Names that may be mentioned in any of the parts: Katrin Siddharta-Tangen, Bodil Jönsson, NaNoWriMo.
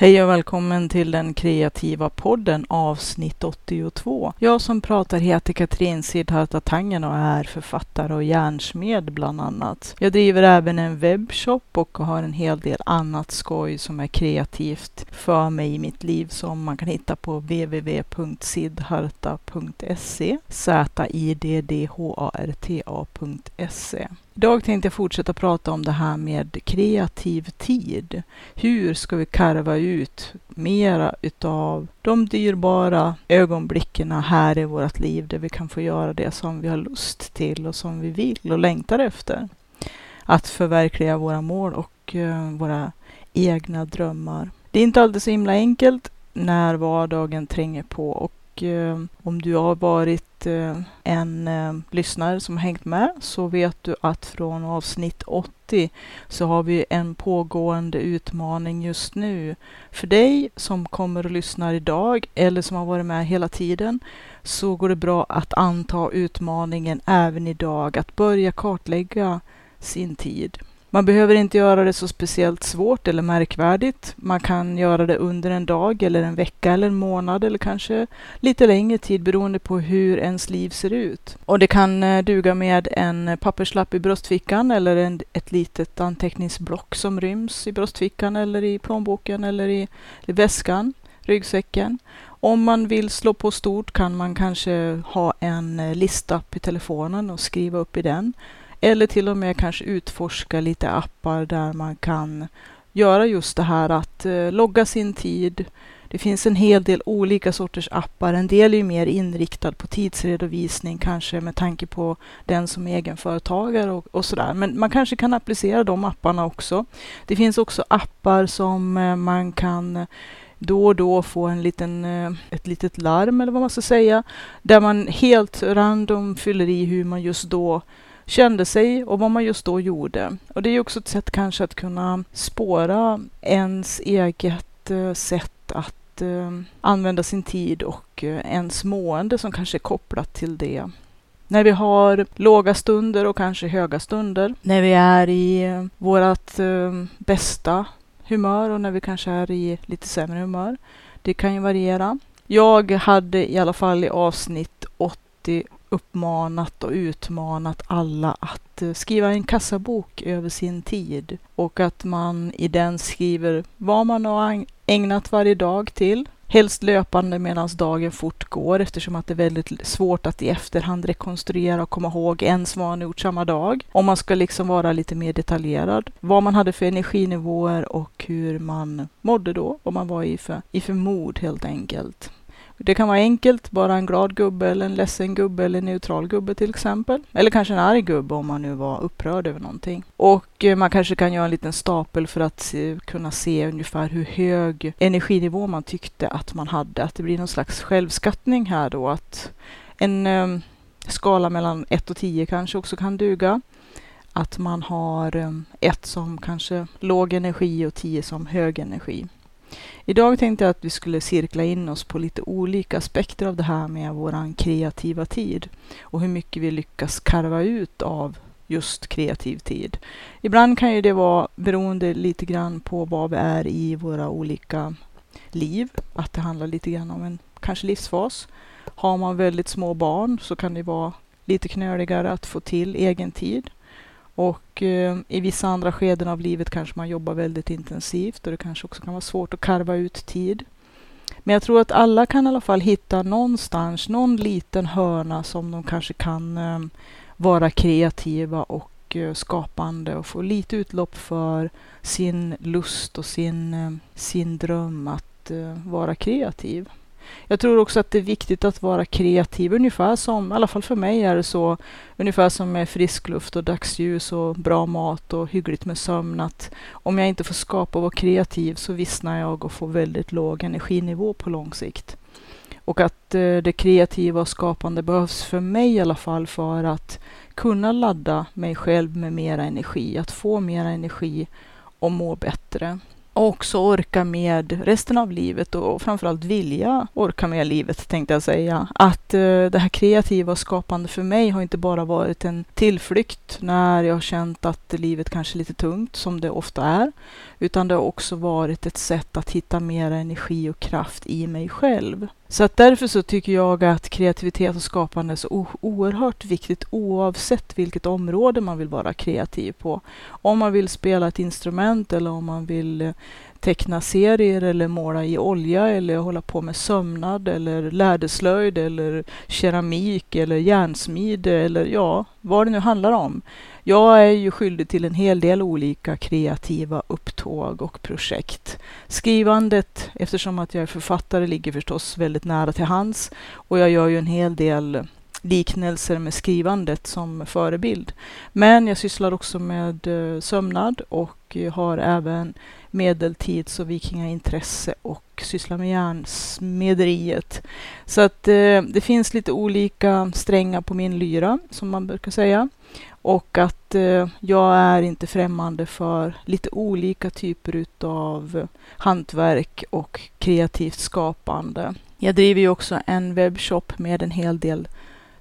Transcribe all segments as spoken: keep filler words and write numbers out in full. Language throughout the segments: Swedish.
Hej och välkommen till den kreativa podden avsnitt åttiotvå. Jag som pratar heter Katrin Siddharta-Tangen och är författare och järnsmed bland annat. Jag driver även en webbshop och har en hel del annat skoj som är kreativt för mig i mitt liv som man kan hitta på w w w punkt siddharta punkt se z i d d h a r t a punkt se. Idag tänkte jag fortsätta prata om det här med kreativ tid. Hur ska vi karva ut mera utav de dyrbara ögonblicken här i vårt liv där vi kan få göra det som vi har lust till och som vi vill och längtar efter. Att förverkliga våra mål och våra egna drömmar. Det är inte alltid så himla enkelt när vardagen tränger på, och om du har varit en lyssnare som har hängt med så vet du att från avsnitt åttio så har vi en pågående utmaning just nu. För dig som kommer och lyssnar idag eller som har varit med hela tiden så går det bra att anta utmaningen även idag, att börja kartlägga sin tid. Man behöver inte göra det så speciellt svårt eller märkvärdigt. Man kan göra det under en dag eller en vecka eller en månad eller kanske lite längre tid beroende på hur ens liv ser ut. Och det kan duga med en papperslapp i bröstfickan eller en, ett litet anteckningsblock som ryms i bröstfickan eller i plånboken eller i, i väskan, ryggsäcken. Om man vill slå på stort kan man kanske ha en listapp i telefonen och skriva upp i den. Eller till och med kanske utforska lite appar där man kan göra just det här att eh, logga sin tid. Det finns en hel del olika sorters appar. En del är ju mer inriktad på tidsredovisning kanske med tanke på den som är egenföretagare och, och sådär. Men man kanske kan applicera de apparna också. Det finns också appar som eh, man kan då och då få en liten, ett litet larm eller vad man ska säga. Där man helt random fyller i hur man just då kände sig och vad man just då gjorde. Och det är också ett sätt kanske att kunna spåra ens eget sätt att använda sin tid och ens mående som kanske är kopplat till det. När vi har låga stunder och kanske höga stunder, när vi är i vårt bästa humör och när vi kanske är i lite sämre humör. Det kan ju variera. Jag hade i alla fall i avsnitt åttio uppmanat och utmanat alla att skriva en kassabok över sin tid och att man i den skriver vad man har ägnat varje dag till. Helst löpande medan dagen fortgår eftersom att det är väldigt svårt att i efterhand rekonstruera och komma ihåg ens vad man gjort samma dag. Om man ska liksom vara lite mer detaljerad. Vad man hade för energinivåer och hur man mådde då. Vad man var i för, i för mod helt enkelt. Det kan vara enkelt, bara en glad gubbe eller en ledsen gubbe eller en neutral gubbe till exempel. Eller kanske en arg gubbe om man nu var upprörd över någonting. Och man kanske kan göra en liten stapel för att se, kunna se ungefär hur hög energinivå man tyckte att man hade. Att det blir någon slags självskattning här då. Att en eh, skala mellan ett och tio kanske också kan duga. Att man har eh, ett som kanske låg energi och tio som hög energi. Idag tänkte jag att vi skulle cirkla in oss på lite olika aspekter av det här med våran kreativa tid och hur mycket vi lyckas karva ut av just kreativ tid. Ibland kan ju det vara beroende lite grann på vad vi är i våra olika liv, att det handlar lite grann om en kanske livsfas. Har man väldigt små barn så kan det vara lite knöligare att få till egen tid. Och eh, i vissa andra skeden av livet kanske man jobbar väldigt intensivt och det kanske också kan vara svårt att karva ut tid. Men jag tror att alla kan i alla fall hitta någonstans, någon liten hörna som de kanske kan eh, vara kreativa och eh, skapande och få lite utlopp för sin lust och sin, eh, sin dröm att eh, vara kreativ. Jag tror också att det är viktigt att vara kreativ, ungefär som, i alla fall för mig är det så, ungefär som med frisk luft och dagsljus och bra mat och hyggligt med sömn, att om jag inte får skapa och vara kreativ så vissnar jag och får väldigt låg energinivå på lång sikt. Och att eh, det kreativa och skapande behövs för mig i alla fall för att kunna ladda mig själv med mera energi, att få mera energi och må bättre. Och också orka med resten av livet och framförallt vilja orka med livet, tänkte jag säga. Att det här kreativa och skapande för mig har inte bara varit en tillflykt när jag har känt att livet kanske är lite tungt, som det ofta är. Utan det har också varit ett sätt att hitta mer energi och kraft i mig själv. Så att därför så tycker jag att kreativitet och skapande är så oerhört viktigt oavsett vilket område man vill vara kreativ på. Om man vill spela ett instrument eller om man vill teckna serier eller måla i olja eller hålla på med sömnad eller läderslöjd eller keramik eller järnsmide eller ja, vad det nu handlar om. Jag är ju skyldig till en hel del olika kreativa upptåg och projekt. Skrivandet, eftersom att jag är författare, ligger förstås väldigt nära till hands och jag gör ju en hel del liknelser med skrivandet som förebild. Men jag sysslar också med sömnad och har även medeltids- och vikingaintresse och sysslar med järnsmederiet. Så att eh, det finns lite olika strängar på min lyra, som man brukar säga. Och att eh, jag är inte främmande för lite olika typer av hantverk och kreativt skapande. Jag driver ju också en webbshop med en hel del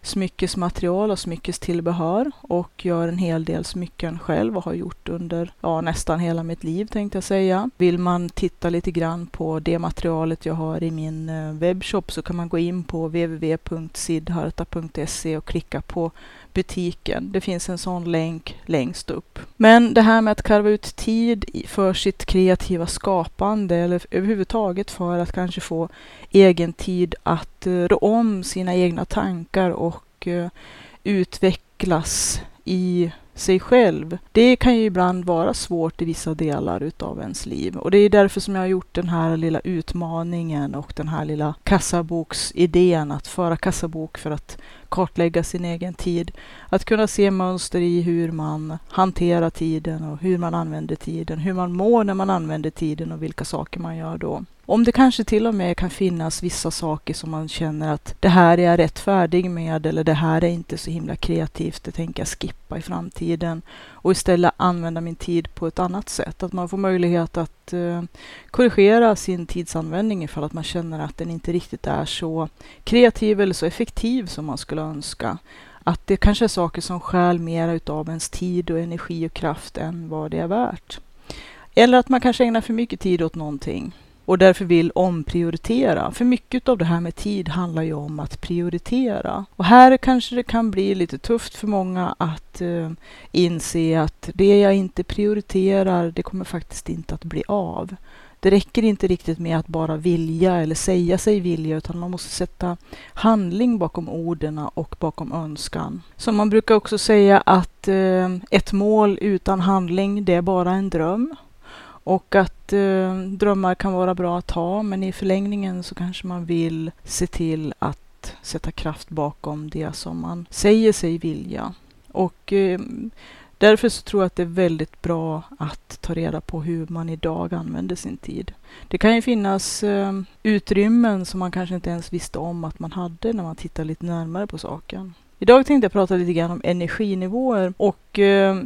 smyckesmaterial och smyckestillbehör och gör en hel del smycken själv och har gjort under ja, nästan hela mitt liv, tänkte jag säga. Vill man titta lite grann på det materialet jag har i min webbshop så kan man gå in på w w w punkt siddharta punkt se och klicka på butiken. Det finns en sån länk längst upp. Men det här med att karva ut tid för sitt kreativa skapande eller överhuvudtaget för att kanske få egen tid att rå om sina egna tankar och uh, utvecklas i sig själv. Det kan ju ibland vara svårt i vissa delar utav ens liv. Och det är därför som jag har gjort den här lilla utmaningen och den här lilla kassaboksidén att föra kassabok för att kartlägga sin egen tid. Att kunna se mönster i hur man hanterar tiden och hur man använder tiden, hur man mår när man använder tiden och vilka saker man gör då. Om det kanske till och med kan finnas vissa saker som man känner att det här är jag rätt färdig med eller det här är inte så himla kreativt, det tänker jag skippa i framtiden och istället använda min tid på ett annat sätt. Att man får möjlighet att eh, korrigera sin tidsanvändning ifall att man känner att den inte riktigt är så kreativ eller så effektiv som man skulle önska. Att det kanske är saker som stjäl mer utav ens tid och energi och kraft än vad det är värt. Eller att man kanske ägnar för mycket tid åt någonting. Och därför vill omprioritera. För mycket av det här med tid handlar ju om att prioritera. Och här kanske det kan bli lite tufft för många att eh, inse att det jag inte prioriterar, det kommer faktiskt inte att bli av. Det räcker inte riktigt med att bara vilja eller säga sig vilja utan man måste sätta handling bakom orden och bakom önskan. Som man brukar också säga att eh, ett mål utan handling, det är bara en dröm. Och att eh, drömmar kan vara bra att ha, men i förlängningen så kanske man vill se till att sätta kraft bakom det som man säger sig vilja. Och eh, därför så tror jag att det är väldigt bra att ta reda på hur man idag använder sin tid. Det kan ju finnas eh, utrymmen som man kanske inte ens visste om att man hade när man tittar lite närmare på saken. Idag tänkte jag prata lite grann om energinivåer och eh,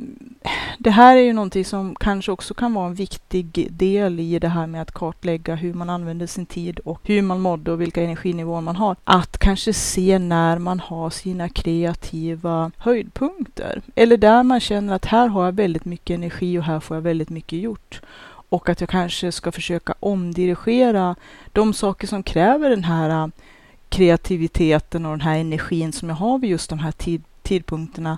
det här är ju någonting som kanske också kan vara en viktig del i det här med att kartlägga hur man använder sin tid och hur man mådde och vilka energinivåer man har. Att kanske se när man har sina kreativa höjdpunkter eller där man känner att här har jag väldigt mycket energi och här får jag väldigt mycket gjort. Och att jag kanske ska försöka omdirigera de saker som kräver den här kreativiteten och den här energin som jag har vid just de här tid- tidpunkterna.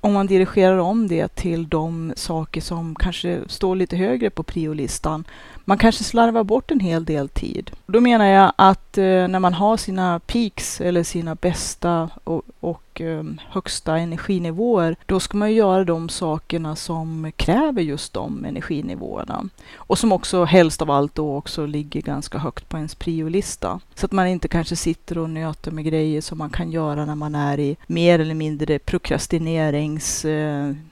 Om man dirigerar om det till de saker som kanske står lite högre på priolistan. Man kanske slarvar bort en hel del tid. Då menar jag att eh, när man har sina peaks eller sina bästa och, och eh, högsta energinivåer. Då ska man göra de sakerna som kräver just de energinivåerna. Och som också helst av allt då också ligger ganska högt på ens priolista. Så att man inte kanske sitter och nöter med grejer som man kan göra när man är i mer eller mindre prokrastinering.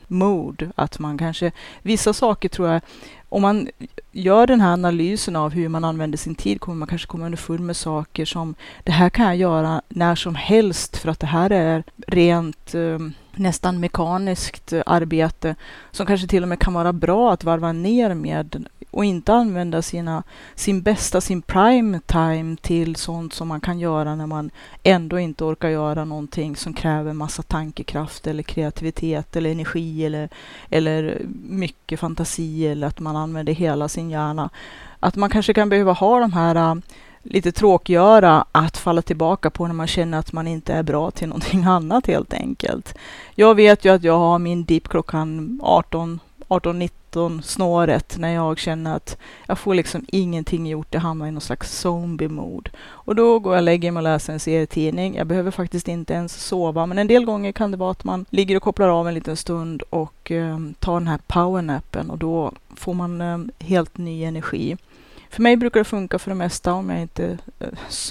Mood, att man kanske, vissa saker tror jag, om man gör den här analysen av hur man använder sin tid kommer man kanske komma underfund med saker som det här kan jag göra när som helst för att det här är rent eh, nästan mekaniskt arbete som kanske till och med kan vara bra att varva ner med och inte använda sina, sin bästa, sin prime time till sånt som man kan göra när man ändå inte orkar göra någonting som kräver massa tankekraft eller kreativitet eller energi eller, eller mycket fantasi, eller att man använder hela sin hjärna. Att man kanske kan behöva ha de här lite tråkigöra att falla tillbaka på när man känner att man inte är bra till någonting annat, helt enkelt. Jag vet ju att jag har min dipp klockan arton nitton snåret, när jag känner att jag får liksom ingenting gjort. Jag hamnar i någon slags zombie-mod. Och då går jag och lägger mig och läser en serietidning. Jag behöver faktiskt inte ens sova, men en del gånger kan det vara att man ligger och kopplar av en liten stund och eh, tar den här powernappen, och då får man eh, helt ny energi. För mig brukar det funka för det mesta, om jag inte eh,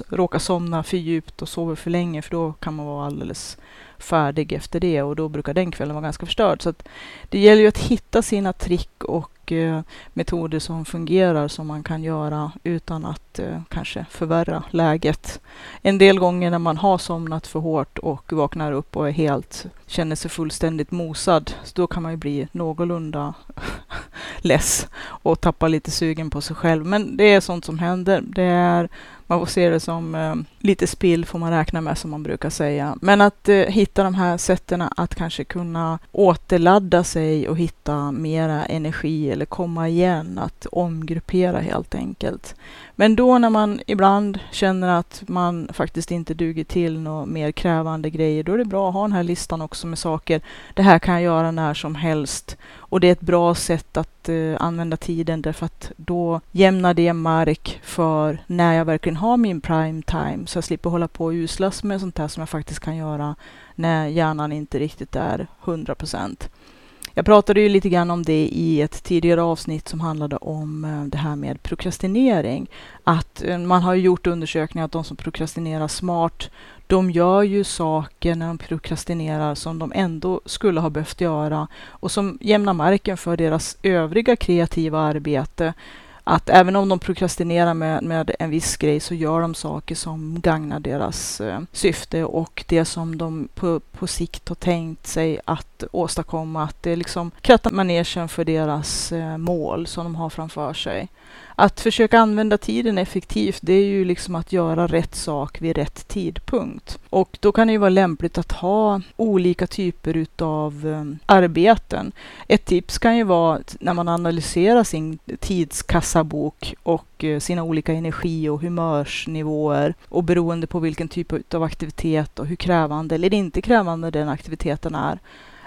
råkar somna för djupt och sover för länge, för då kan man vara alldeles färdig efter det, och då brukar den kvällen vara ganska förstörd. Så att det gäller ju att hitta sina trick och eh, metoder som fungerar, som man kan göra utan att eh, kanske förvärra läget. En del gånger när man har somnat för hårt och vaknar upp och är helt, känner sig fullständigt mosad, så då kan man ju bli någorlunda less och tappa lite sugen på sig själv. Men det är sånt som händer. Det är, man får se det som eh, lite spill får man räkna med, som man brukar säga. Men att eh, hitta de här sätten att kanske kunna återladda sig och hitta mera energi eller komma igen, att omgruppera helt enkelt. Men då när man ibland känner att man faktiskt inte duger till några mer krävande grejer, då är det bra att ha den här listan också med saker. Det här kan jag göra när som helst, och det är ett bra sätt att eh, använda tiden, därför att då jämnar det mark för när jag verkligen har min prime time, så jag slipper hålla på och uslas med sånt här som jag faktiskt kan göra när hjärnan inte riktigt är hundra procent. Jag pratade ju lite grann om det i ett tidigare avsnitt som handlade om det här med prokrastinering. Att man har gjort undersökningar att de som prokrastinerar smart, de gör ju saker när de prokrastinerar som de ändå skulle ha behövt göra, och som jämnar marken för deras övriga kreativa arbete. Att även om de prokrastinerar med, med en viss grej, så gör de saker som gagnar deras eh, syfte och det som de på, på sikt har tänkt sig att åstadkomma. Att det liksom krattar manegen för deras eh, mål som de har framför sig. Att försöka använda tiden effektivt, det är ju liksom att göra rätt sak vid rätt tidpunkt. Och då kan det ju vara lämpligt att ha olika typer utav um, arbeten. Ett tips kan ju vara när man analyserar sin tidskassabok och uh, sina olika energi- och humörsnivåer, och beroende på vilken typ utav aktivitet och hur krävande eller inte krävande den aktiviteten är,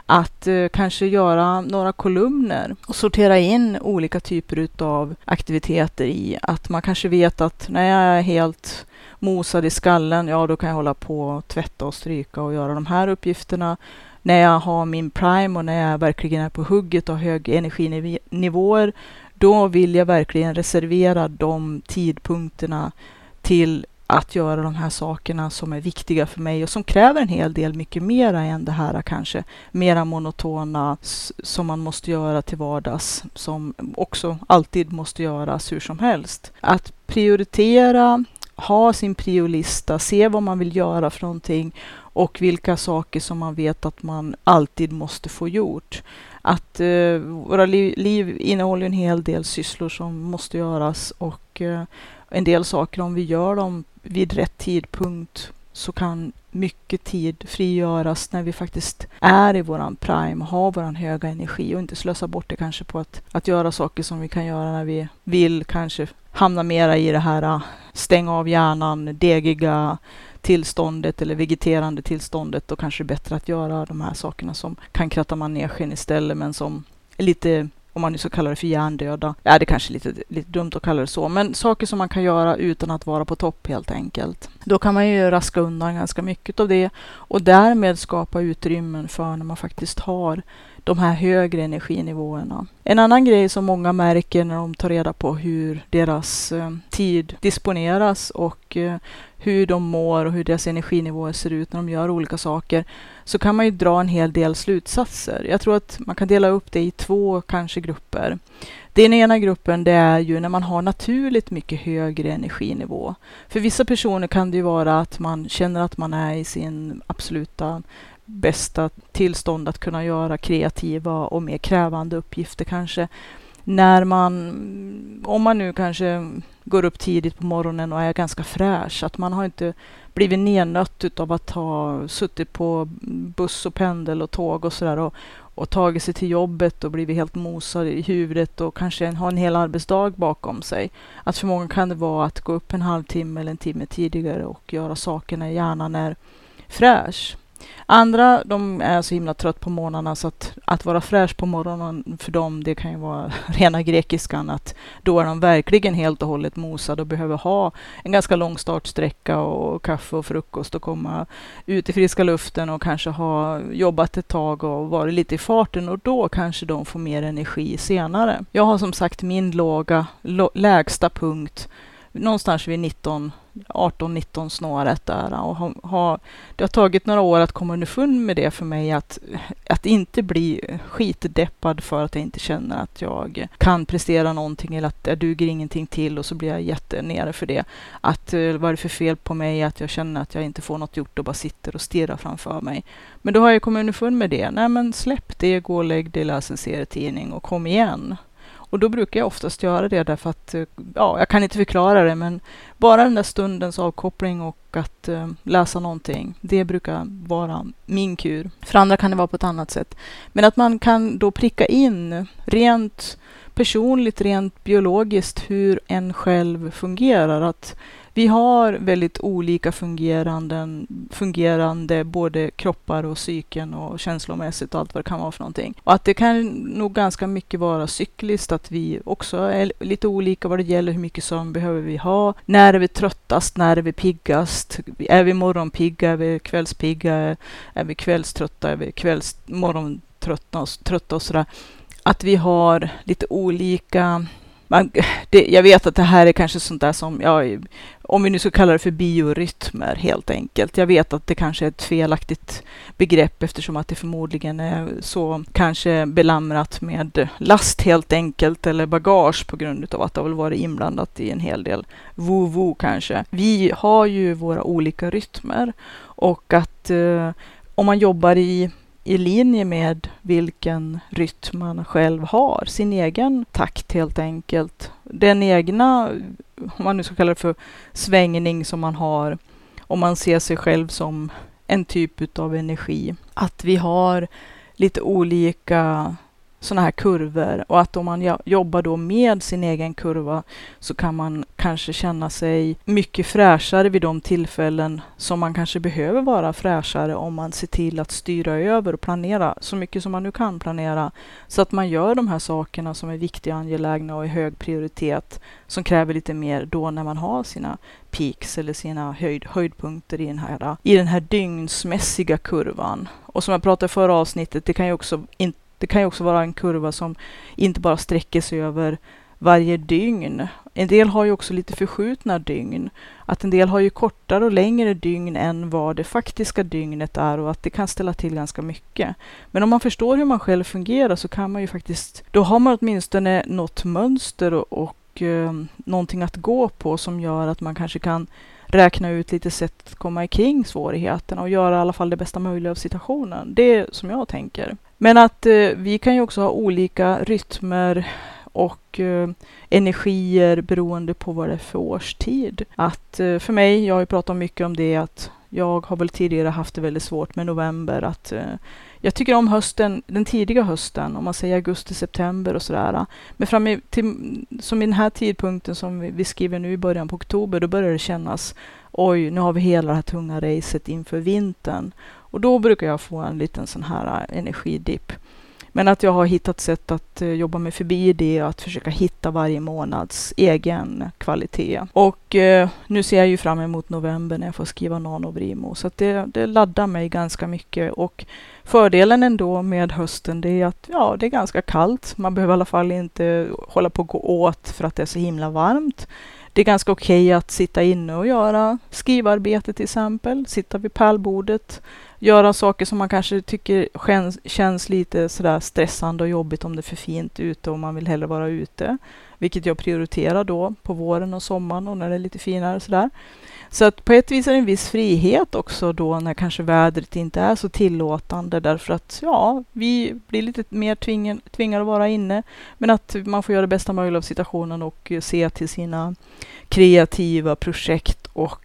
att eh, kanske göra några kolumner och sortera in olika typer utav aktiviteter i. Att man kanske vet att när jag är helt mosad i skallen, ja då kan jag hålla på och tvätta och stryka och göra de här uppgifterna. När jag har min prime och när jag verkligen är på hugget och hög energinivåer, då vill jag verkligen reservera de tidpunkterna till att göra de här sakerna som är viktiga för mig och som kräver en hel del mycket mera än det här kanske mera monotona som man måste göra till vardags, som också alltid måste göras hur som helst. Att prioritera, ha sin priolista, se vad man vill göra för någonting och vilka saker som man vet att man alltid måste få gjort. Att eh, våra liv, liv innehåller en hel del sysslor som måste göras, och eh, en del saker, om vi gör dem vid rätt tidpunkt, så kan mycket tid frigöras när vi faktiskt är i våran prime och har våran höga energi, och inte slösa bort det kanske på att, att göra saker som vi kan göra när vi vill kanske hamna mera i det här stäng av hjärnan, degiga tillståndet eller vegeterande tillståndet. Då kanske det är bättre att göra de här sakerna som kan kratta manegen istället, men som är lite, om man nu ska kalla det för hjärndöda. Ja, det är kanske lite, lite dumt att kalla det så, men saker som man kan göra utan att vara på topp helt enkelt. Då kan man ju raska undan ganska mycket av det, och därmed skapa utrymmen för när man faktiskt har de här högre energinivåerna. En annan grej som många märker när de tar reda på hur deras eh, tid disponeras och eh, hur de mår och hur deras energinivåer ser ut när de gör olika saker, så kan man ju dra en hel del slutsatser. Jag tror att man kan dela upp det i två kanske grupper. Den ena gruppen, det är ju när man har naturligt mycket högre energinivå. För vissa personer kan det ju vara att man känner att man är i sin absoluta bästa tillstånd att kunna göra kreativa och mer krävande uppgifter kanske. när man, om man nu kanske går upp tidigt på morgonen och är ganska fräsch, att man har inte blivit nernött av att ha suttit på buss och pendel och tåg och sådär och, och tagit sig till jobbet och blivit helt mosad i huvudet och kanske en, har en hel arbetsdag bakom sig. Att för många kan det vara att gå upp en halvtimme eller en timme tidigare och göra sakerna i hjärnan är fräsch. Andra, de är så himla trött på morgnarna så att, att vara fräsch på morgonen för dem, det kan ju vara rena grekiskan, att då är de verkligen helt och hållet mosade och behöver ha en ganska lång startsträcka och kaffe och frukost och komma ut i friska luften och kanske ha jobbat ett tag och varit lite i farten, och då kanske de får mer energi senare. Jag har som sagt min låga, lo, lägsta punkt någonstans vid nitton arton nitton snåret där, och ha, ha, det har tagit några år att komma underfund med det för mig, att, att inte bli skitdeppad för att jag inte känner att jag kan prestera någonting eller att jag duger ingenting till och så blir jag jättenere för det. Att vad är det för fel på mig att jag känner att jag inte får något gjort och bara sitter och stirrar framför mig. Men då har jag kommit underfund med det. Nej, men släpp det, gå och lägg dig, läs en serietidning och kom igen. Och då brukar jag oftast göra det därför att, ja, jag kan inte förklara det, men bara den där stundens avkoppling och att uh, läsa någonting, det brukar vara min kur. För andra kan det vara på ett annat sätt. Men att man kan då pricka in rent personligt, rent biologiskt hur en själv fungerar. Att vi har väldigt olika fungerande, fungerande både kroppar och psyken och känslomässigt och allt vad det kan vara för någonting. Och att det kan nog ganska mycket vara cykliskt, att vi också är lite olika vad det gäller hur mycket sömn behöver vi ha. När är vi tröttast? När är vi piggast? Är vi morgonpigga? Är vi kvällspigga? Är vi kvällströtta? Är vi kvälls, morgontrötta? Trötta och sådär. Att vi har lite olika... Man, det, jag vet att det här är kanske sånt där som, ja, om vi nu ska kalla det för biorytmer helt enkelt. Jag vet att det kanske är ett felaktigt begrepp eftersom att det förmodligen är så kanske belamrat med last helt enkelt eller bagage på grund av att det har varit inblandat i en hel del vovo kanske. Vi har ju våra olika rytmer, och att eh, om man jobbar i i linje med vilken rytm man själv har, sin egen takt helt enkelt. Den egna, om man nu ska kalla det för svängning som man har, om man ser sig själv som en typ av energi. Att vi har lite olika sådana här kurvor, och att om man jobbar då med sin egen kurva så kan man kanske känna sig mycket fräschare vid de tillfällen som man kanske behöver vara fräschare, om man ser till att styra över och planera så mycket som man nu kan planera, så att man gör de här sakerna som är viktiga, angelägna och i hög prioritet, som kräver lite mer då när man har sina peaks eller sina höjd, höjdpunkter i den här, i den här dygnsmässiga kurvan. Och som jag pratade i förra avsnittet, det kan ju också inte Det kan ju också vara en kurva som inte bara sträcker sig över varje dygn. En del har ju också lite förskjutna dygn. Att en del har ju kortare och längre dygn än vad det faktiska dygnet är, och att det kan ställa till ganska mycket. Men om man förstår hur man själv fungerar så kan man ju faktiskt, då har man åtminstone något mönster och, och eh, någonting att gå på som gör att man kanske kan räkna ut lite sätt att komma kring svårigheterna och göra i alla fall det bästa möjliga av situationen. Det är som jag tänker. Men att eh, vi kan ju också ha olika rytmer och eh, energier beroende på vad det är för årstid. Att eh, för mig, jag har ju pratat mycket om det, att jag har väl tidigare haft det väldigt svårt med november. Att eh, jag tycker om hösten, den tidiga hösten, om man säger augusti, september och sådär. Men fram till, som i den här tidpunkten som vi, vi skriver nu i början på oktober, då börjar det kännas, oj, nu har vi hela det här tunga racet inför vintern. Och då brukar jag få en liten sån här energidipp. Men att jag har hittat sätt att uh, jobba mig förbi det och att försöka hitta varje månads egen kvalitet. Och uh, nu ser jag ju fram emot november när jag får skriva NaNoWriMo. Så att det, det laddar mig ganska mycket. Och fördelen ändå med hösten, det är att ja, det är ganska kallt. Man behöver i alla fall inte hålla på att gå åt för att det är så himla varmt. Det är ganska okej att sitta inne och göra skrivarbete till exempel, sitta vid pärlbordet, göra saker som man kanske tycker känns, känns lite sådär stressande och jobbigt om det är för fint ute och man vill hellre vara ute. vilket jag prioriterar då på våren och sommaren och när det är lite finare och sådär. Så att på ett vis är det en viss frihet också då när kanske vädret inte är så tillåtande, därför att ja, vi blir lite mer tvingen, tvingade att vara inne, men att man får göra det bästa möjliga av situationen och se till sina kreativa projekt och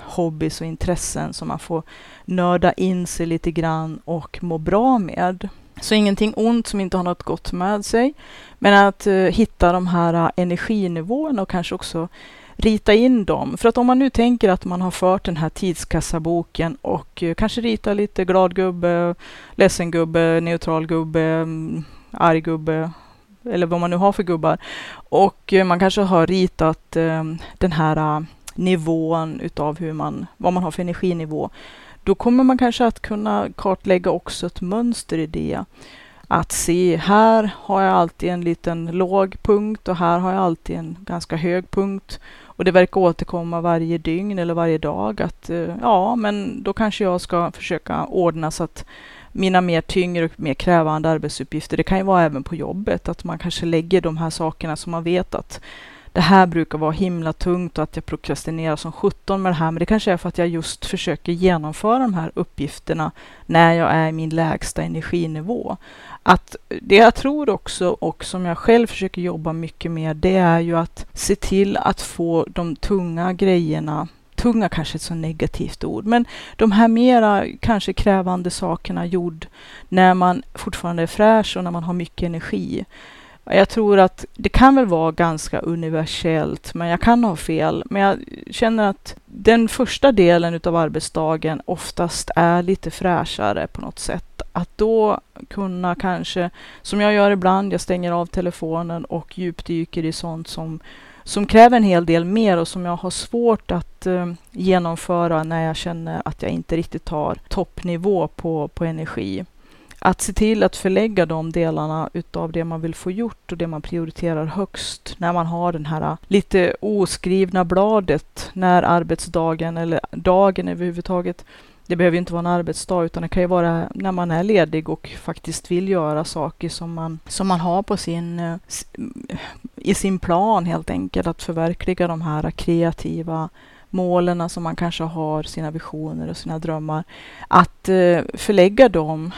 hobbys och intressen som man får nörda in sig lite grann och må bra med. Så ingenting ont som inte har något gott med sig, men att uh, hitta de här uh, energinivåerna och kanske också rita in dem. För att om man nu tänker att man har fört den här tidskassaboken och uh, kanske rita lite glad gubbe, ledsen gubbe, neutral gubbe, arg gubbe eller vad man nu har för gubbar. Och uh, man kanske har ritat uh, den här uh, nivån utav hur man, vad man har för energinivå. Då kommer man kanske att kunna kartlägga också ett mönster i det. Att se, här har jag alltid en liten låg punkt och här har jag alltid en ganska hög punkt. Och det verkar återkomma varje dygn eller varje dag. Att, ja, men då kanske jag ska försöka ordna så att mina mer tyngre och mer krävande arbetsuppgifter, det kan ju vara även på jobbet, att man kanske lägger de här sakerna som man vet att det här brukar vara himla tungt och att jag prokrastinerar som sjutton med det här. Men det kanske är för att jag just försöker genomföra de här uppgifterna när jag är i min lägsta energinivå. Att det jag tror också, och som jag själv försöker jobba mycket med, det är ju att se till att få de tunga grejerna, tunga kanske ett så negativt ord, men de här mera kanske krävande sakerna gjord när man fortfarande är fräsch och när man har mycket energi. Jag tror att det kan väl vara ganska universellt, men jag kan ha fel. Men jag känner att den första delen utav arbetsdagen oftast är lite fräschare på något sätt. Att då kunna kanske, som jag gör ibland, jag stänger av telefonen och djupdyker i sånt som, som kräver en hel del mer och som jag har svårt att eh, genomföra när jag känner att jag inte riktigt har toppnivå på, på energi. Att se till att förlägga de delarna utav det man vill få gjort och det man prioriterar högst när man har den här lite oskrivna bladet när arbetsdagen eller dagen överhuvudtaget, det behöver ju inte vara en arbetsdag utan det kan ju vara när man är ledig och faktiskt vill göra saker som man, som man har på sin, i sin plan helt enkelt, att förverkliga de här kreativa målen som man kanske har, sina visioner och sina drömmar, att förlägga dem.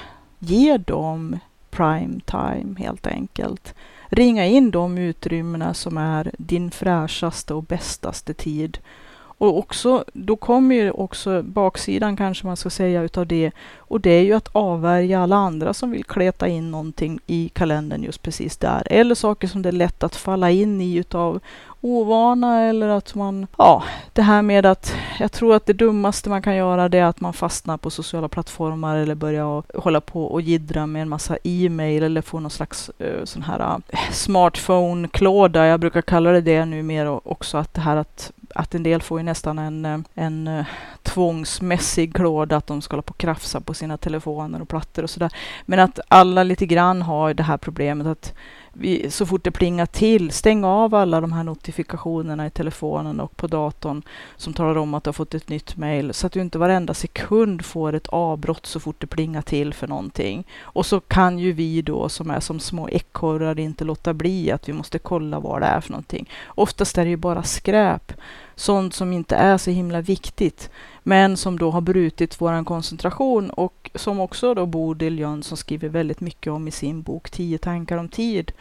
Ge dem prime time helt enkelt. Ringa in de utrymmena som är din fräschaste och bästaste tid. Och också, då kommer ju också baksidan kanske man ska säga utav det. Och det är ju att avvärja alla andra som vill kleta in någonting i kalendern just precis där. Eller saker som det är lätt att falla in i utav ovana eller att man, ja, det här med att jag tror att det dummaste man kan göra det är att man fastnar på sociala plattformar eller börjar hålla på och jiddra med en massa e-mail eller få någon slags uh, sån här uh, smartphone-klåda. Jag brukar kalla det det numera också, att det här att att en del får ju nästan en, en uh, tvångsmässig klåda att de ska hålla på och krafsa på sina telefoner och plattor och sådär. Men att alla lite grann har det här problemet att vi, så fort det plingar till, stäng av alla de här notifikationerna i telefonen och på datorn som talar om att du har fått ett nytt mejl, så att du inte varenda sekund får ett avbrott så fort det plingar till för någonting. Och så kan ju vi då som är som små ekorrar inte låta bli att vi måste kolla vad det är för någonting. Oftast är det ju bara skräp, sånt som inte är så himla viktigt, men som då har brutit våran koncentration och som också då Bodil Jönsson skriver väldigt mycket om i sin bok tio tankar om tid.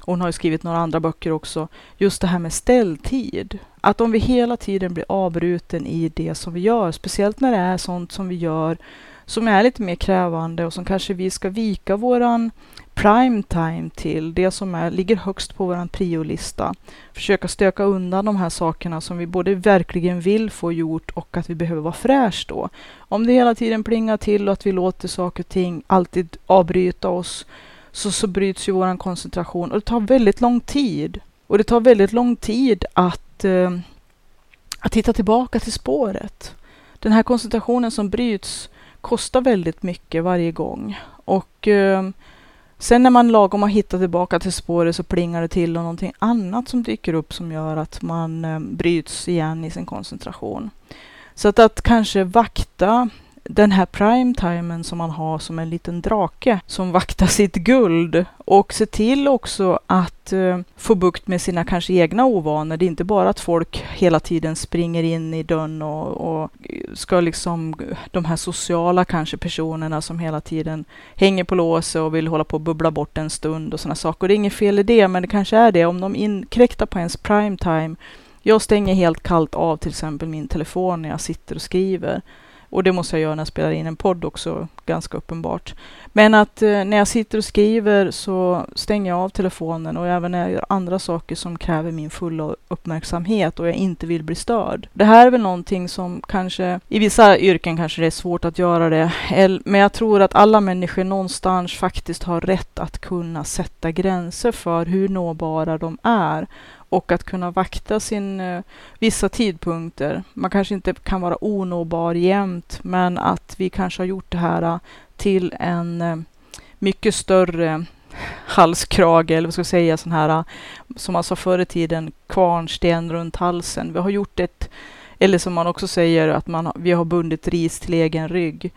Hon har ju skrivit några andra böcker också. Just det här med ställtid. Att om vi hela tiden blir avbruten i det som vi gör, speciellt när det är sånt som vi gör som är lite mer krävande och som kanske vi ska vika våran prime time till, det som är, ligger högst på våran priolista. Försöka stöka undan de här sakerna som vi både verkligen vill få gjort och att vi behöver vara fräsch då. Om det hela tiden plingar till och att vi låter saker och ting alltid avbryta oss, så, så bryts ju våran koncentration och det tar väldigt lång tid. Och det tar väldigt lång tid att, eh, att hitta tillbaka till spåret. Den här koncentrationen som bryts kostar väldigt mycket varje gång. Och eh, sen när man lagom har hittat tillbaka till spåret så plingar det till och någonting annat som dyker upp som gör att man eh, bryts igen i sin koncentration. Så att, att kanske vakta den här prime-timen som man har som en liten drake som vaktar sitt guld Och se till också att eh, få bukt med sina kanske egna ovanor. Det är inte bara att folk hela tiden springer in i dörren och, och ska liksom, de här sociala kanske personerna som hela tiden hänger på låset och vill hålla på och bubbla bort en stund och sådana saker. Och det är inget fel i det, men det kanske är det. Om de inkräktar på ens prime time. Jag stänger helt kallt av till exempel min telefon när jag sitter och skriver. Och det måste jag göra när jag spelar in en podd också, ganska uppenbart. Men att eh, när jag sitter och skriver så stänger jag av telefonen, och även när jag gör andra saker som kräver min fulla uppmärksamhet och jag inte vill bli störd. Det här är väl någonting som kanske, i vissa yrken kanske det är svårt att göra det. Men jag tror att alla människor någonstans faktiskt har rätt att kunna sätta gränser för hur nåbara de är. Och att kunna vakta sin eh, vissa tidpunkter. Man kanske inte kan vara onåbar jämt, men att vi kanske har gjort det här till en eh, mycket större halskrage, eller vad ska jag säga, sån här, som man sa förr i tiden, kvarnsten runt halsen. Vi har gjort ett, eller som man också säger, att man, vi har bundit ris till egen rygg.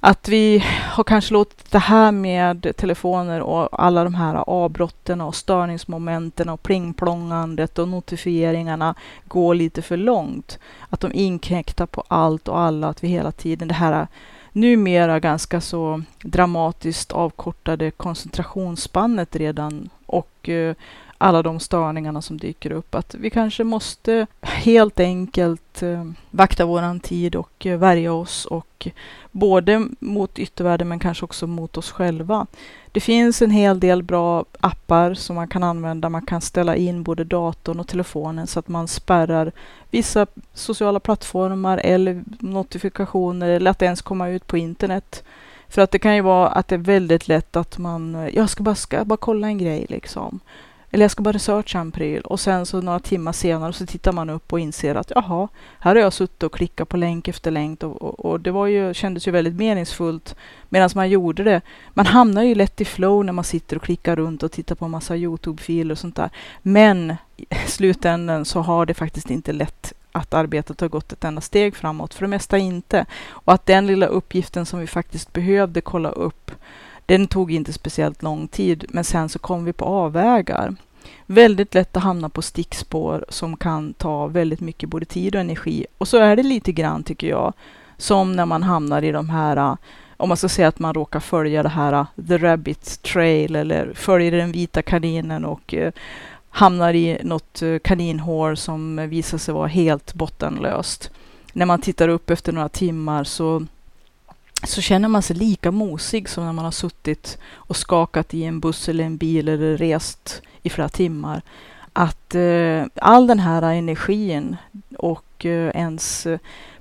Att vi har kanske låtit det här med telefoner och alla de här avbrotten och störningsmomenten och plingplångandet och notifieringarna gå lite för långt. Att de inkräktar på allt och alla, att vi hela tiden, det här numera ganska så dramatiskt avkortade koncentrationsspannet redan, och eh, alla de störningarna som dyker upp. Att vi kanske måste helt enkelt eh, vakta våran tid och eh, värja oss, och både mot yttervärlden men kanske också mot oss själva. Det finns en hel del bra appar som man kan använda. Man kan ställa in både datorn och telefonen så att man spärrar vissa sociala plattformar eller notifikationer, eller att ens komma ut på internet. För att det kan ju vara att det är väldigt lätt att man, jag ska bara, ska bara kolla en grej liksom. Eller jag ska bara researcha en pryl. Och sen så några timmar senare så tittar man upp och inser att jaha, här har jag suttit och klickat på länk efter länk. Och, och, och det var ju, kändes ju väldigt meningsfullt medan man gjorde det. Man hamnar ju lätt i flow när man sitter och klickar runt och tittar på en massa YouTube-filer och sånt där. Men i slutändan så har det faktiskt inte lätt att arbetet har gått ett enda steg framåt. För det mesta inte. Och att den lilla uppgiften som vi faktiskt behövde kolla upp, den tog inte speciellt lång tid, men sen så kom vi på avvägar. Väldigt lätt att hamna på stickspår som kan ta väldigt mycket både tid och energi. Och så är det lite grann, tycker jag, som när man hamnar i de här, om man ska säga att man råkar följa det här The Rabbit Trail, eller följer den vita kaninen och eh, hamnar i något kaninhår som visar sig vara helt bottenlöst. När man tittar upp efter några timmar så så känner man sig lika mosig som när man har suttit och skakat i en buss eller en bil eller rest i flera timmar. Att eh, all den här energin och eh, ens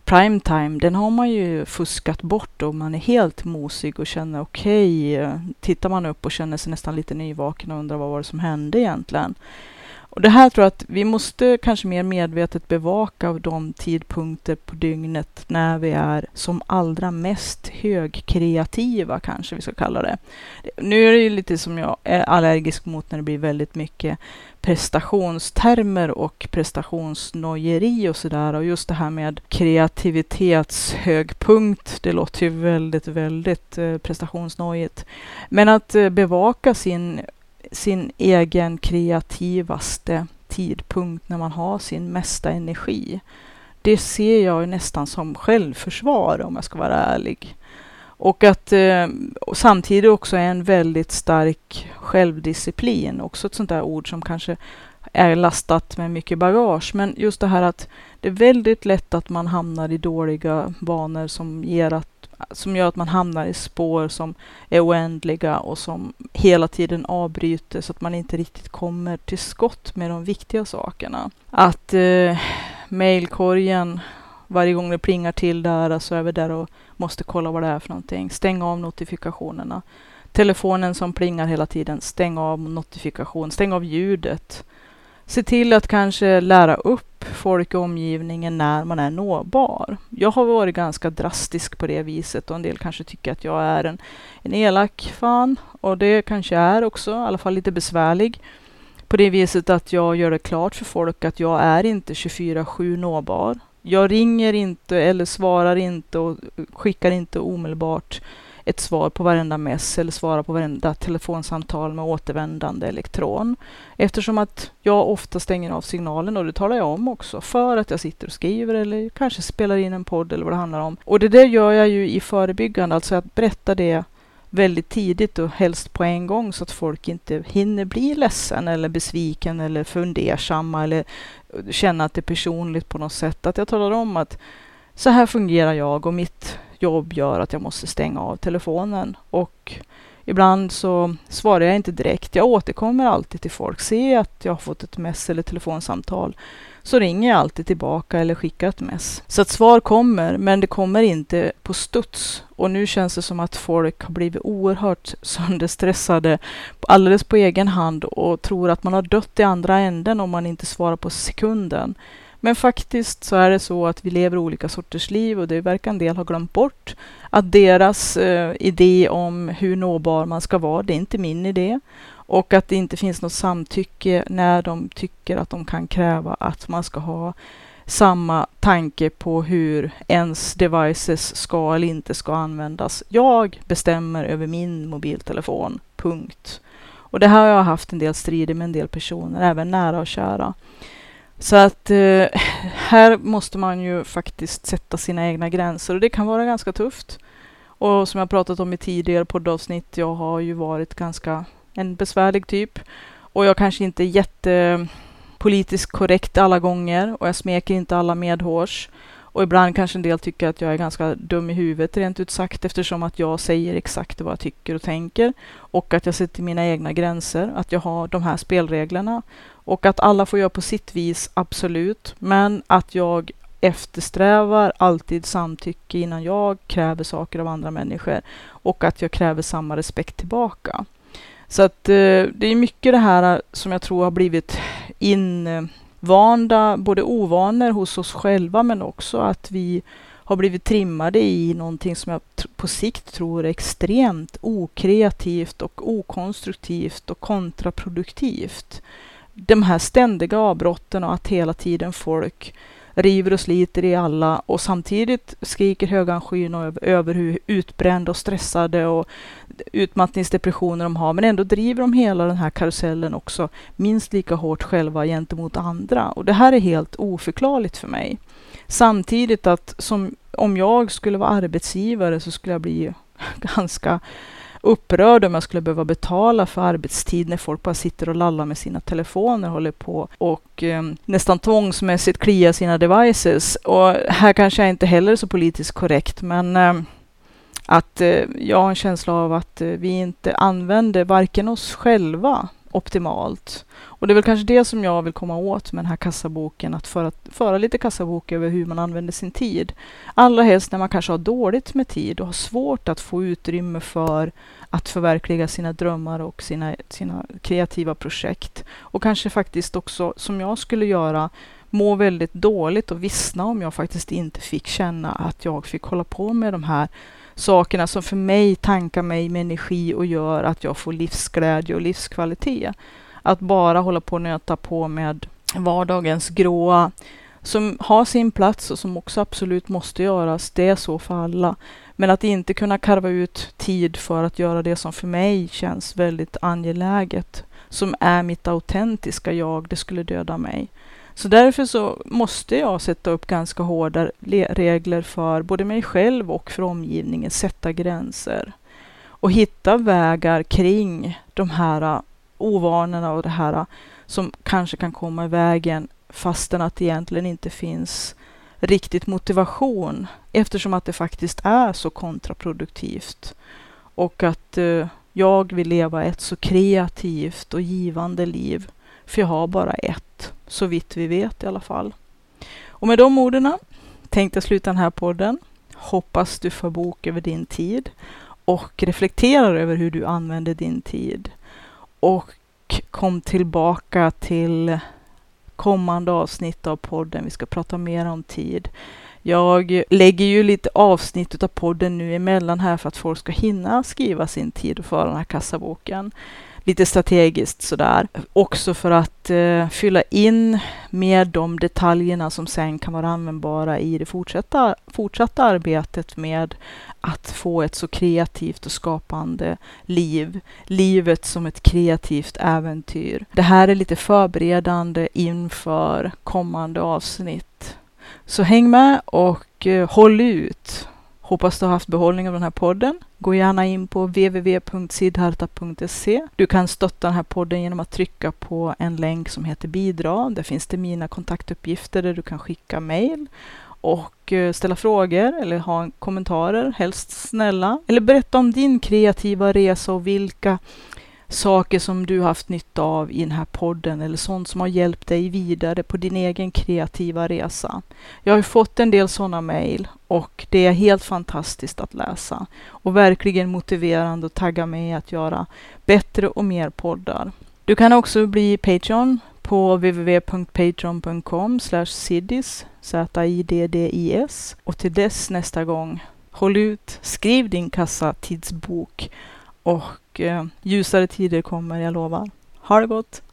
prime time, den har man ju fuskat bort, och man är helt mosig och känner okej. Okay. Tittar man upp och känner sig nästan lite nyvaken och undrar vad var det som hände egentligen. Och det här tror jag att vi måste kanske mer medvetet bevaka av de tidpunkter på dygnet när vi är som allra mest högkreativa, kanske vi ska kalla det. Nu är det ju lite som jag är allergisk mot när det blir väldigt mycket prestationstermer och prestationsnojeri och sådär. Och just det här med kreativitetshögpunkt, det låter ju väldigt, väldigt eh, prestationsnojigt. Men att eh, bevaka sin sin egen kreativaste tidpunkt när man har sin mesta energi. Det ser jag nästan som självförsvar, om jag ska vara ärlig. Och att eh, och samtidigt också är en väldigt stark självdisciplin. Också ett sånt där ord som kanske är lastat med mycket bagage. Men just det här att det är väldigt lätt att man hamnar i dåliga vanor som ger att som gör att man hamnar i spår som är oändliga och som hela tiden avbryter så att man inte riktigt kommer till skott med de viktiga sakerna. Att eh, mailkorgen, varje gång det plingar till där så är vi där och måste kolla vad det är för någonting. Stäng av notifikationerna. Telefonen som plingar hela tiden, stäng av notifikation, stäng av ljudet. Se till att kanske lära upp folk i omgivningen när man är nåbar. Jag har varit ganska drastisk på det viset, och en del kanske tycker att jag är en, en elak fan. Och det kanske är också, i alla fall lite besvärlig. På det viset att jag gör det klart för folk att jag är inte tjugofyra sju nåbar. Jag ringer inte eller svarar inte och skickar inte omedelbart. ett svar på varenda mess eller svara på varenda telefonsamtal med återvändande elektron. Eftersom att jag ofta stänger av signalen, och det talar jag om också, för att jag sitter och skriver eller kanske spelar in en podd eller vad det handlar om. Och det där gör jag ju i förebyggande, alltså att berätta det väldigt tidigt och helst på en gång så att folk inte hinner bli ledsen eller besviken eller fundersamma eller känna att det är personligt på något sätt. Att jag talar om att så här fungerar jag och mitt jobb gör att jag måste stänga av telefonen. Och ibland så svarar jag inte direkt. Jag återkommer alltid till folk. Se att jag har fått ett mess eller telefonsamtal, så ringer jag alltid tillbaka eller skickar ett mess. Så att svar kommer, men det kommer inte på studs. Och nu känns det som att folk har blivit oerhört sönderstressade alldeles på egen hand och tror att man har dött i andra änden om man inte svarar på sekunden. Men faktiskt så är det så att vi lever olika sorters liv, och det verkar en del ha glömt bort att deras eh, idé om hur nåbar man ska vara, det är inte min idé. Och att det inte finns något samtycke när de tycker att de kan kräva att man ska ha samma tanke på hur ens devices ska eller inte ska användas. Jag bestämmer över min mobiltelefon. Punkt. Och det här har jag haft en del strider med en del personer, även nära och kära. Så att eh, här måste man ju faktiskt sätta sina egna gränser, och det kan vara ganska tufft. Och som jag pratat om i tidigare poddavsnitt, jag har ju varit ganska en besvärlig typ, och jag kanske inte är jättepolitiskt korrekt alla gånger, och jag smeker inte alla medhårs. Och ibland kanske en del tycker att jag är ganska dum i huvudet rent ut sagt, eftersom att jag säger exakt vad jag tycker och tänker, och att jag sätter mina egna gränser, att jag har de här spelreglerna, och att alla får göra på sitt vis, absolut, men att jag eftersträvar alltid samtycke innan jag kräver saker av andra människor, och att jag kräver samma respekt tillbaka. Så att det är mycket det här som jag tror har blivit in... vanda, både ovanor hos oss själva, men också att vi har blivit trimmade i någonting som jag på sikt tror är extremt okreativt och okonstruktivt och kontraproduktivt. De här ständiga avbrotten och att hela tiden folk river och sliter i alla och samtidigt skriker högan skyn över hur utbrända och stressade och utmattningsdepressioner de har, men ändå driver de hela den här karusellen också minst lika hårt själva gentemot andra. Och det här är helt oförklarligt för mig. Samtidigt att som, om jag skulle vara arbetsgivare så skulle jag bli ganska upprörd om jag skulle behöva betala för arbetstid när folk bara sitter och lallar med sina telefoner, håller på och eh, nästan tvångsmässigt kliar sina devices. Och här kanske jag inte heller är så politiskt korrekt, men eh, att eh, jag har en känsla av att eh, vi inte använder varken oss själva optimalt. Och det är väl kanske det som jag vill komma åt med den här kassaboken, att föra, föra lite kassabok över hur man använder sin tid. Allra helst när man kanske har dåligt med tid och har svårt att få utrymme för att förverkliga sina drömmar och sina, sina kreativa projekt. Och kanske faktiskt också, som jag skulle göra, må väldigt dåligt och vissna om jag faktiskt inte fick känna att jag fick hålla på med de här sakerna som för mig tankar mig med energi och gör att jag får livsglädje och livskvalitet. Att bara hålla på och nöta på med vardagens gråa som har sin plats och som också absolut måste göras. Det är så för alla. Men att inte kunna karva ut tid för att göra det som för mig känns väldigt angeläget, som är mitt autentiska jag, det skulle döda mig. Så därför så måste jag sätta upp ganska hårda regler för både mig själv och för omgivningen. Sätta gränser och hitta vägar kring de här ovanorna och det här som kanske kan komma i vägen fastän att det egentligen inte finns riktigt motivation, eftersom att det faktiskt är så kontraproduktivt. Och att eh, jag vill leva ett så kreativt och givande liv, för jag har bara ett, så vitt vi vet i alla fall. Och med de orden tänkte jag sluta den här podden. Hoppas du får bok över din tid och reflekterar över hur du använder din tid. Och kom tillbaka till kommande avsnitt av podden. Vi ska prata mer om tid. Jag lägger ju lite avsnitt av podden nu emellan här för att folk ska hinna skriva sin tid och föra den här kassaboken. lite strategiskt sådär. Också för att eh, fylla in med de detaljerna som sen kan vara användbara i det fortsatta, fortsatta arbetet med att få ett så kreativt och skapande liv. Livet som ett kreativt äventyr. Det här är lite förberedande inför kommande avsnitt. Så häng med och eh, håll ut! Hoppas du har haft behållning av den här podden. Gå gärna in på w w w punkt siddharta punkt se. Du kan stötta den här podden genom att trycka på en länk som heter Bidra. Där finns det mina kontaktuppgifter där du kan skicka mejl och ställa frågor eller ha kommentarer, helst snälla. Eller berätta om din kreativa resa och vilka saker som du haft nytta av i den här podden eller sånt som har hjälpt dig vidare på din egen kreativa resa. Jag har fått en del sådana mejl och det är helt fantastiskt att läsa och verkligen motiverande och tagga mig att göra bättre och mer poddar. Du kan också bli Patreon på w w w punkt patreon punkt com slash siddis och till dess nästa gång, håll ut, skriv din kassatidsbok och Och ljusare tider kommer, jag lovar. Ha det gott!